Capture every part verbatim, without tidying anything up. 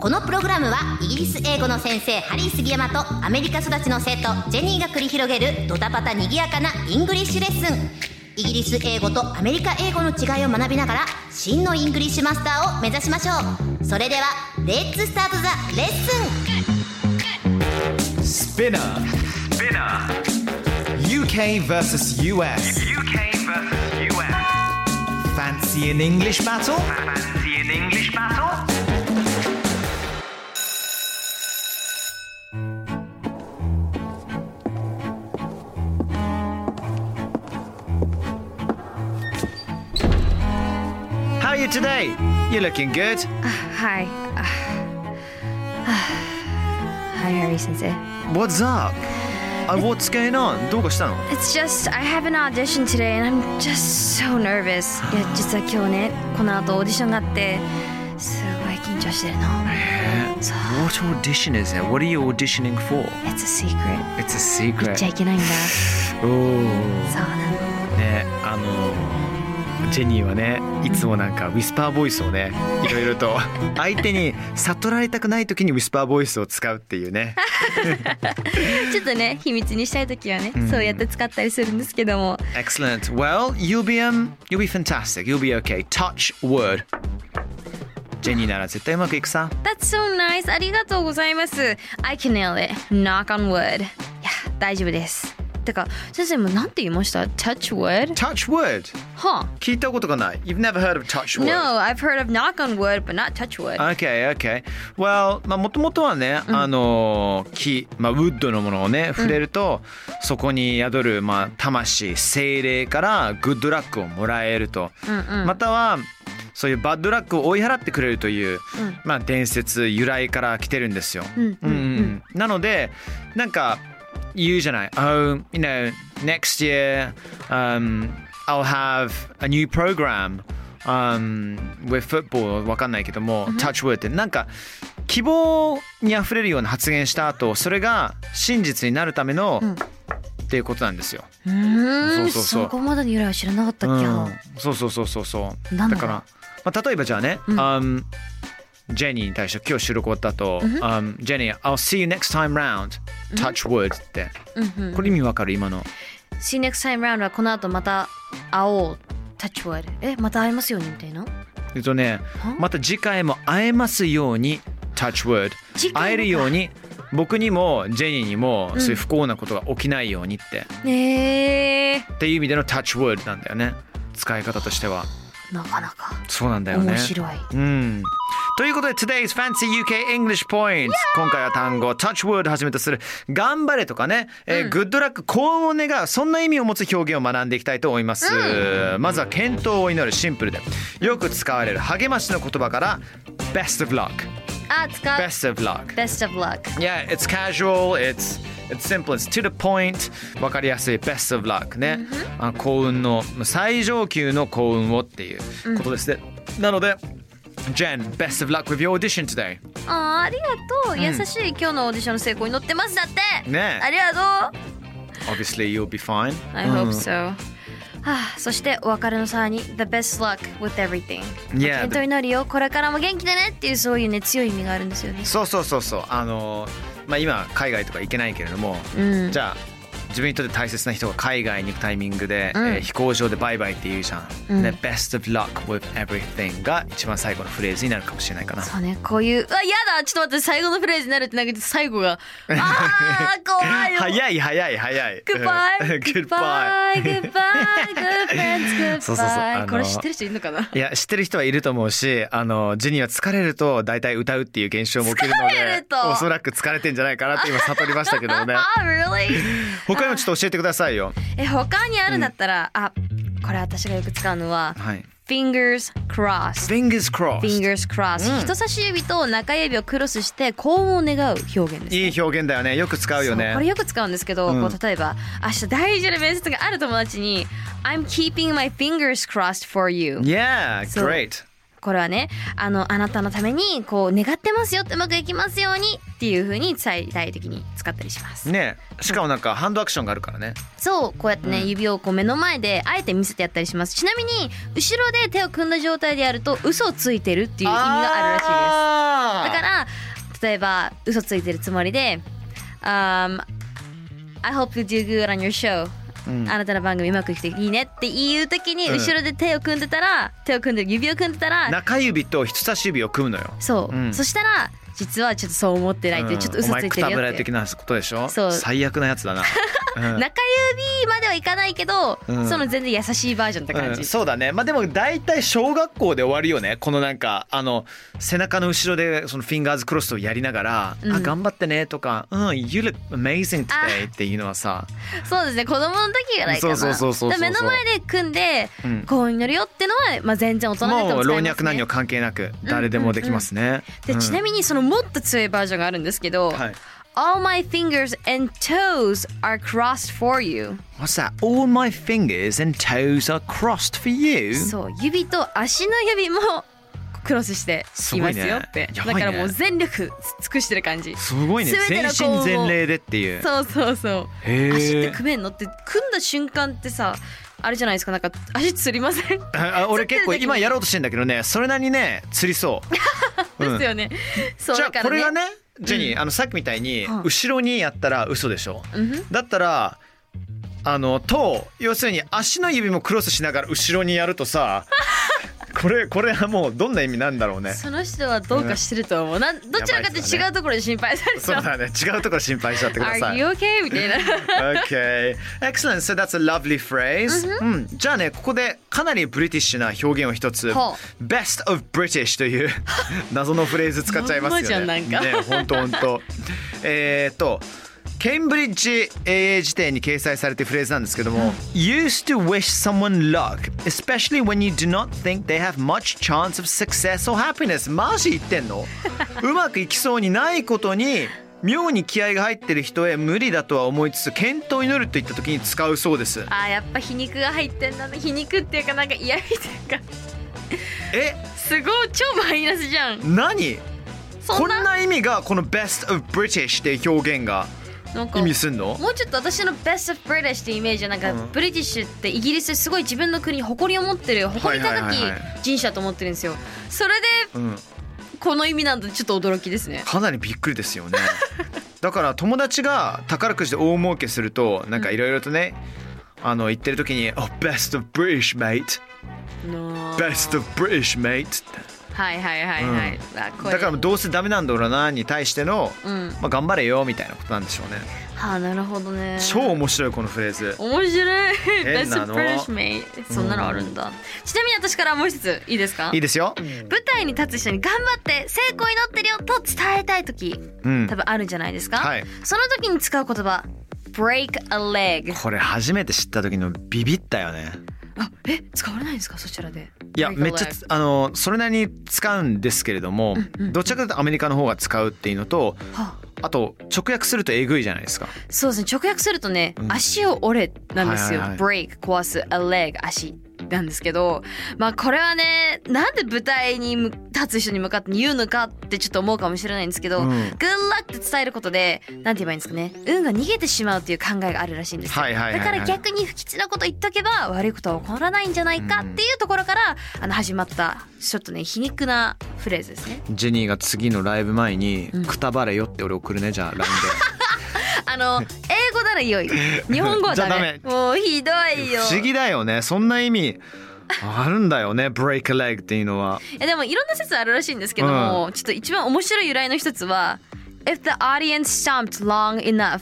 このプログラムはイギリス英語の先生ハリー杉山とアメリカ育ちの生徒ジェニーが繰り広げるドタパタにぎやかなイングリッシュレッスン。イギリス英語とアメリカ英語の違いを学びながら、真のイングリッシュマスターを目指しましょう。それではレッツスタートザレッスン。スピナー ユーケー vs ユーエス ユーケー vs ユーエス Fancy an English battle? Fancy an English battle?Today, you're looking good. Uh, hi. Uh, hi, Harry Sensei. What's up? Uh, what's going on? What's going on? It's just, I have an audition today and I'm just so nervous. いや、実は今日ね、この後オーディションがあって、すごい緊張してるの。So, what audition is it? What are you auditioning for? It's a secret. It's a secret. 言っちゃいけないんだ。おー。そうなの。ね、あのー。ジェニーはね、いつもなんかウィスパーボイスをね、いろいろと相手に悟られたくない時にウィスパーボイスを使うっていうねちょっとね、秘密にしたい時はね、うん、そうやって使ったりするんですけども。 Excellent. Well, you'll be, um, you'll be fantastic. You'll be okay. Touch wood. ジェニーなら絶対うまくいくさ。 That's so nice. ありがとうございます。 I can nail it. Knock on wood. いや、大丈夫です。てか先生もなんて言いました？ Touch wood? Touch wood? はあ、聞いたことがない。 You've never heard of touch wood? No, I've heard of knock on wood, but not touch wood. Okay, okay. Well, まあもともとはね、うん、あの木、まあ、ウッドのものをね、触れると、うん、そこに宿る、まあ、魂、精霊からグッドラックをもらえると、うんうん、またはそういうバッドラックを追い払ってくれるという、うん、まあ、伝説由来から来てるんですよ、うんうんうん、なのでなんか言うじゃない。 Oh, you know, next year、um, I'll have a new program、um, with football. わかんないけども、mm-hmm. Touch wood ってなんか希望にあふれるような発言した後、それが真実になるための、うん、っていうことなんですよ。うーん、そうそうそう。そこまでの由来は知らなかったっけな、うん。そうそうそうそうそう。だから、まあ、例えばじゃあね、うん、um, Jenny に対して今日収録終わった後、mm-hmm. um, Jenny, I'll see you next time round.Touch wood って、うんうん、これ意味わかる今の。 See next time round はこの後また会おう。 Touch wood え、また会えますようにみたいな。えっとね、また次回も会えますように Touch wood。 会えるように、僕にもジェニーにもそういう不幸なことが起きないようにって、うん、えー、っていう意味での Touch wood なんだよね、使い方としては。なかなかそうなんだよね、面白い、うん、ということで Today's Fancy ユーケー English Points、 今回は単語 Touch Word をはじめとする頑張れとかね、うん、えー、Good Luck 幸運を願う、そんな意味を持つ表現を学んでいきたいと思います、うん、まずは健闘を祈る、シンプルでよく使われる励ましの言葉から Best of Luck。 あ、使う Best of Luck。 Best of Luck。 Yeah, it's casual, it's, it's simple, it's to the point。 わかりやすい Best of Luck ね、うん、あ、幸運の最上級の幸運をっていうことですね、うん、なので Jen, best of luck with your audition today。 あー、ありがとう、優しい、うん、今日のオーディションの成功に乗ってますだってね。ありがとう。 Obviously you'll be fine。 I hope so、うん、はあ、そしてお別れの際に The best luck with everything、yeah、健闘になるよ、これからも元気でねっていう、そういうね、強い意味があるんですよね。そうそうそうそう、あのー、まあ今海外とか行けないけれども、うん、じゃあ自分にとって大切な人が海外に行くタイミングで、うん、えー、飛行場でバイバイって言うじゃん、うん、で Best of luck with everything が一番最後のフレーズになるかもしれないかな。そうね、こういう、あ、やだ、ちょっと待って、最後のフレーズになるってなんか最後があー怖いよ早い早い早い Goodbye Goodbye Goodbye Good friends Goodbye。 そうそうそう、これ知ってる人いるのかな。いや、知ってる人はいると思うし、あのジェニーは疲れると大体歌うっていう現象も起きるので、おそらく疲れてんじゃないかなって今悟りましたけどねReally? 他にもちょっと教えてくださいよ。え、他にあるんだったら、うん、あ、これ私がよく使うのは、はい、Fingers crossed. Fingers crossed. Fingers crossed.、うん、人差し指と中指をクロスして幸運を願う表現です、ね。いい表現だよね。よく使うよね。これよく使うんですけど、うん、こう例えば明日大事な面接がある友達に I'm keeping my fingers crossed for you. Yeah, great.これはね、あの、あなたのためにこう願ってますよってうまくいきますようにっていう風に伝えたい時に使ったりしますね。しかもなんかハンドアクションがあるからね。そう、こうやってね、うん、指をこう目の前であえて見せてやったりします。ちなみに後ろで手を組んだ状態でやると嘘をついてるっていう意味があるらしいです。だから例えば嘘ついてるつもりで、um, I hope you do good on your show、うん、あなたの番組うまくいくといいねって言うときに後ろで手を組んでたら、うん、手を組んでる指を組んでたら中指と人差し指を組むのよ。そう、うん、そしたら実はちょっとそう思ってないって、うん、ちょっと嘘ついてるよってお前くたぶら的なことでしょ。そう、最悪なやつだな、うん、中指まではいかないけど、うん、その全然優しいバージョンって感じ、うん、そうだね。まあでも大体小学校で終わるよね。このなんかあの背中の後ろでそのフィンガーズクロスをやりながら、うん、あ頑張ってねとか、うん、You look amazing today っていうのはさ、そうですね、子供の時がないかな。そうそうそうそうそう、目の前で組んで幸運になるよってのは、まあ、全然大人でも使えますね。もう老若男女関係なく誰でもできますね、うんうんうん、でちなみにそのもっと強いバージョンがあるんですけど、はい、All my fingers and toes are crossed for you. What's that? All my fingers and toes are crossed for you. そう、指と足の指もクロスしていますよって、ねね、だからもう全力尽くしてる感じ。すごいね、全身全霊でっていう。そうそうそう。足って組めんのって、組んだ瞬間ってさ、あれじゃないですか、なんか足つりません？あ俺結構今やろうとしてんだけどね、それなりにねつりそう、うん、ですよね。そうだからね、じゃあこれがねジェニー、うん、あのさっきみたいに後ろにやったら嘘でしょ、うん、だったらあのと要するに足の指もクロスしながら後ろにやるとさこれこれはもうどんな意味なんだろうね。その人はどうかしてると思う、うん、なんどちらかって違うところで心配されちゃう。そうだね、違うところ心配しちゃってください。Are you okay? みたいなOkay. Excellent. So that's a lovely phrase、うんうん、じゃあね、ここでかなりブリティッシュな表現を一つ、うん、Best of British という謎のフレーズ使っちゃいますよね。なんかね、ほんとほんとえーっとケンブリッジ エーエー 辞典に掲載されているフレーズなんですけども、うん、Used to wish someone luck, especially when you do not think they have much chance of success or happiness. マジ言ってんの？うまくいきそうにないことに妙に気合が入ってる人へ無理だとは思いつつ健闘を祈るといった時に使うそうです。あ、やっぱ皮肉が入ってんだね。皮肉っていうかなんか嫌みっていうかえ、すごい超マイナスじゃん。何？そんなこんな意味がこの Best of British っていう表現が。意味すんの？もうちょっと私の Best of British ってイメージはなんか、うん、ブリティッシュってイギリスすごい自分の国に誇りを持ってる誇り高き人種だと思ってるんですよ、はいはいはいはい、それで、うん、この意味なんてちょっと驚きですね。かなりびっくりですよねだから友達が宝くじで大儲けするとなんかいろいろとね、うん、あの言ってる時に Oh, Best of British mate、no. Best of British mate、はいはいはいはい、うん、だからどうせダメなんだろうなに対しての、うん、まあ、頑張れよみたいなことなんでしょうね。はあ、なるほどね。超面白いこのフレーズ。面白い。変なの。そんなのあるんだ、うん、ちなみに私からもう一ついいですか？いいですよ。舞台に立つ人に頑張って成功になってるよと伝えたい時、うん、多分あるんじゃないですか、はい、その時に使う言葉 break a leg。 これ初めて知った時のビビったよね。あ、え、使われないんですかそちらで？いや、めっちゃあのそれなりに使うんですけれども、うんうん、どちらかというとアメリカの方が使うっていうのと、はあ、あと直訳するとえぐいじゃないですか。そうですね、直訳するとね、うん、足を折れなんですよ、はいはいはい、break 壊す a leg 足なんですけど、まあこれはね、なんで舞台に立つ人に向かって言うのかってちょっと思うかもしれないんですけど、うん、good luck って伝えることでなんて言えばいいんですかね、運が逃げてしまうっていう考えがあるらしいんですよ、はいはいはいはい、だから逆に不吉なこと言っとけば悪いことは起こらないんじゃないかっていうところから、うん、あの始まったちょっとね皮肉なフレーズですね。ジェニーが次のライブ前に、うん、くたばれよって俺送るね、じゃあ ライン であの英語なら良い、日本語はダメ。もうひどいよ。不思議だよね、そんな意味あるんだよねbreak a leg っていうのは。でもいろんな説あるらしいんですけども、うん、ちょっと一番面白い由来の一つは If the audience stomped long enough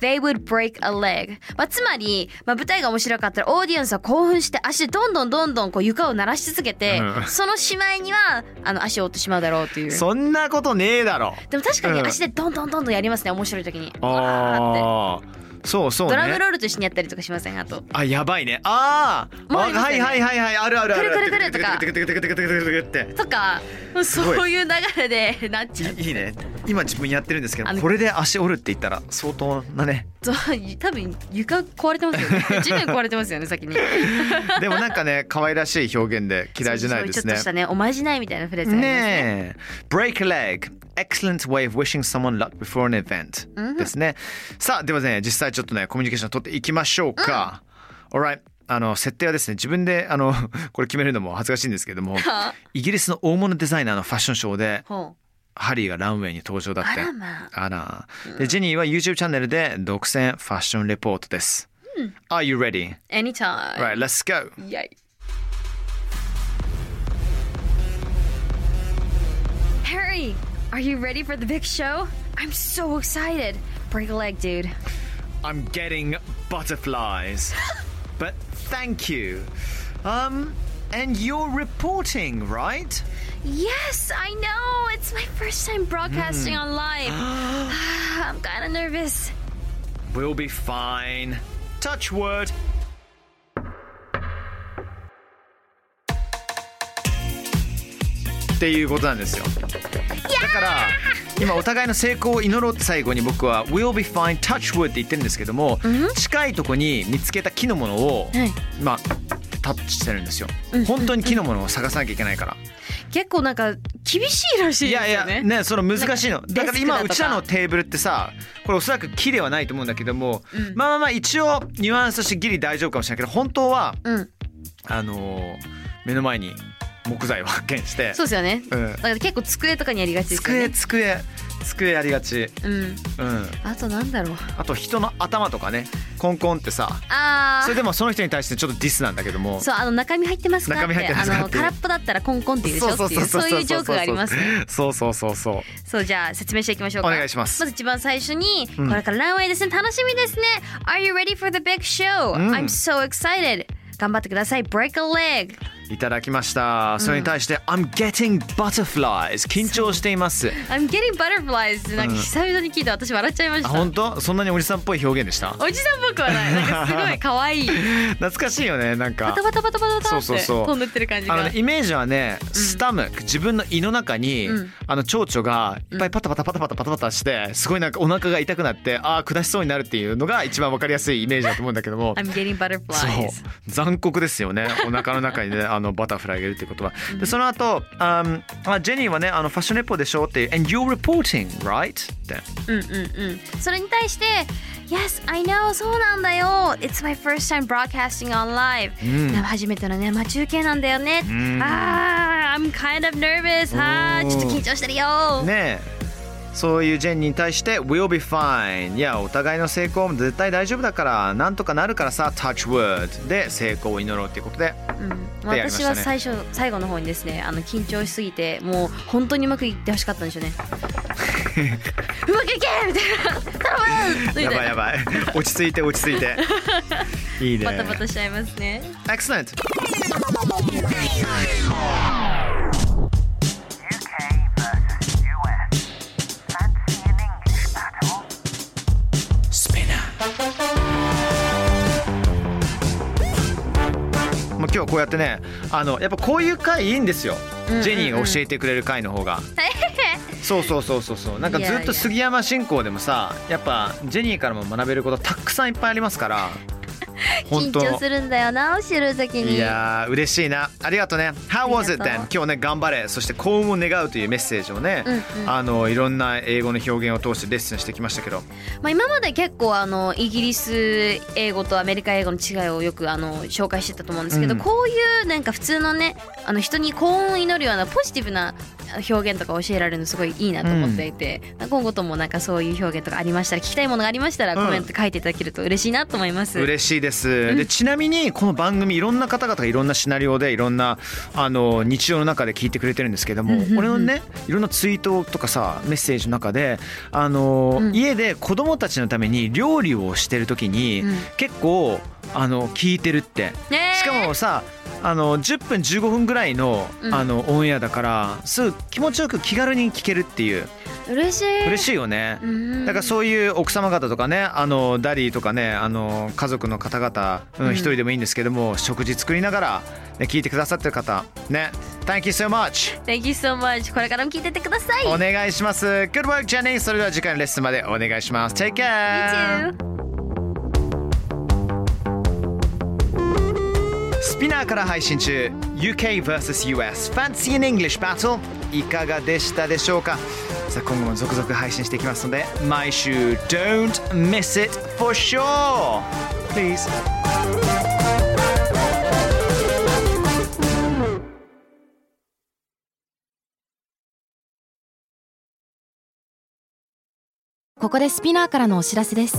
they would break a leg、まあ、つまり、まあ、舞台が面白かったらオーディエンスは興奮して足でどんどんどんどんこう床を鳴らし続けて、うん、そのしまいにはあの足を折ってしまうだろうという。そんなことねえだろ。でも確かに足でどんどんどんどんやりますね、面白い時に。ああ。そうそう、ね、ドラムロールと一緒にやったりとかしません？あと、あ、やばいね。ああ、ね、はいはいはいはい、あるあるある、くるくるくるとかくるくるくるくるくるくるってとか、そういう流れでなっちゃう。いいね。今自分やってるんですけど、これで足折るって言ったら相当なね。多分床壊れてますよね。地面壊れてますよね先に。でもなんかね、可愛らしい表現で嫌いじゃないですね。ちょっとしたね、おまじないみたいなフレーズがありますね。ねえ、 break a leg。Excellent way of wishing someone luck before an event、うん、ですね。さあではね、実際ちょっとねコミュニケーション取っていきましょうか、うん、Alright、 あの設定はですね、自分であのこれ決めるのも恥ずかしいんですけどもイギリスの大物デザイナーのファッションショーでハリーがランウェイに登場だって。あらまあら、うん、でジェニーは YouTube チャンネルで独占ファッションレポートです、うん、Are you ready? Anytime. Right, let's go. Yay. Harry!Are you ready for the big show? I'm so excited. Break a leg, dude. I'm getting butterflies. But thank you. Um, and you're reporting, right? Yes, I know. It's my first time broadcasting mm. on live. I'm kind of nervous. We'll be fine. Touch wood.っていうことなんですよ。だから今お互いの成功を祈ろうって最後に僕は We'll be fine, touch wood って言ってるんですけども、うん、近いとこに見つけた木のものを、はい、まあタッチしてるんですよ、うん、本当に木のものを探さなきゃいけないから、うん、結構なんか厳しいらしいですよね。いやいや、ね、その難しいのだから今うちらのテーブルってさ、これおそらく木ではないと思うんだけども、うん、まあまあまあ一応ニュアンスとしてギリ大丈夫かもしれないけど、本当は、うん、あのー、目の前に木材を発見して、そうですよね、うん、だから結構机とかにやりがちですよね。机机机ありがち、うん、うん、あとなんだろう、あと人の頭とかね、コンコンってさあ、それでもその人に対してちょっとディスなんだけども、そう、あの中身入ってますかって、あの空っぽだったらコンコンって言うでしょっていう、そういうジョークがありますね。そうそうそうそう。そう、じゃあ説明していきましょうか。お願いします。まず一番最初に、うん、これからランウェイですね、楽しみですね。 Are you ready for the big show?、うん、I'm so excited。 頑張ってください。 Break a leg。いただきました。それに対して、うん、I'm getting butterflies。緊張しています。I'm getting butterflies。なんか久々に聞いて私笑っちゃいました。うん、あ、本当？そんなにおじさんっぽい表現でした？おじさんっぽくはない。なんかすごい可愛い。懐かしいよね。なんかバタバタバタバタバタって飛んでってる感じが。あの、ね、イメージはね、スタム、うん、自分の胃の中に、うん、あの蝶々がいっぱいパタパタパタパタパタパタして、すごいなんかお腹が痛くなって、ああ下しそうになるっていうのが一番わかりやすいイメージだと思うんだけども。I'm getting butterflies。そう、残酷ですよね。お腹の中にね。あのバタフライがいるっていうことは、うん、でその後、um、あジェニーはね、あのファッションレポでしょっていう And you're reporting, right? って、うんうんうん、それに対して Yes, I know. そうなんだよ。 It's my first time broadcasting on live、うん、初めてのね、まあ、中継なんだよね、うん、ah, I'm kind of nervous、はー、ちょっと緊張してるよ、ね、そういうジェニーに対して We'll be fine。 いや、お互いの成功も絶対大丈夫だから、なんとかなるからさ、 Touch wood で成功を祈ろうっていうことで、うんね、私は最初最後の方にですね、あの緊張しすぎて、もう本当にうまくいってほしかったんでしょうね。うまくいけみたいな。やばいやばい。落ち着いて落ち着いて。いいね。バタバタしちゃいますね。Excellent。今日こうやってね、あのやっぱこういう回いいんですよ、うんうんうん、ジェニーが教えてくれる回の方がそうそうそうそうそう、なんかずっと杉山進行でもさ、やっぱジェニーからも学べることたくさんいっぱいありますから緊張するんだよな、知る時に。いや、嬉しいな、ありがとうね。 How was it then? 今日ね、頑張れ、そして幸運を願うというメッセージをね、うんうん、あのいろんな英語の表現を通してレッスンしてきましたけど、まあ、今まで結構あのイギリス英語とアメリカ英語の違いをよくあの紹介してたと思うんですけど、うん、こういうなんか普通のね、あの人に幸運を祈るようなポジティブな表現とか教えられるのすごいいいなと思っていて、うん、今後ともなんかそういう表現とかありましたら、聞きたいものがありましたらコメント書いていただけると嬉しいなと思います、うん、嬉しいです、うん、でちなみにこの番組いろんな方々がいろんなシナリオでいろんなあの日常の中で聞いてくれてるんですけども、うんうんうん、俺のねいろんなツイートとかさ、メッセージの中であの、うん、家で子供たちのために料理をしてる時に、うん、結構あの聞いてるって、ね、しかもさあのじゅっぷんじゅうごふんぐらい の,、うん、あのオンエアだからすぐ気持ちよく気軽に聞けるっていう。嬉しい、嬉しいよね、うん、だからそういう奥様方とかね、あのダディとかね、あの家族の方々、うん、一人でもいいんですけども、うん、食事作りながら、ね、聞いてくださってる方ね、 Thank you so much Thank you so much これからも聞いててください。お願いします。 Good work Jenny。 それでは次回のレッスンまでお願いします。 Take care。 You too。スピナーから配信中 ユーケー vs ユーエス Fancy in English Battle いかがでしたでしょうか。さあ今後も続々配信していきますので毎週 Don't miss it for sure Please。ここでスピナーからのお知らせです。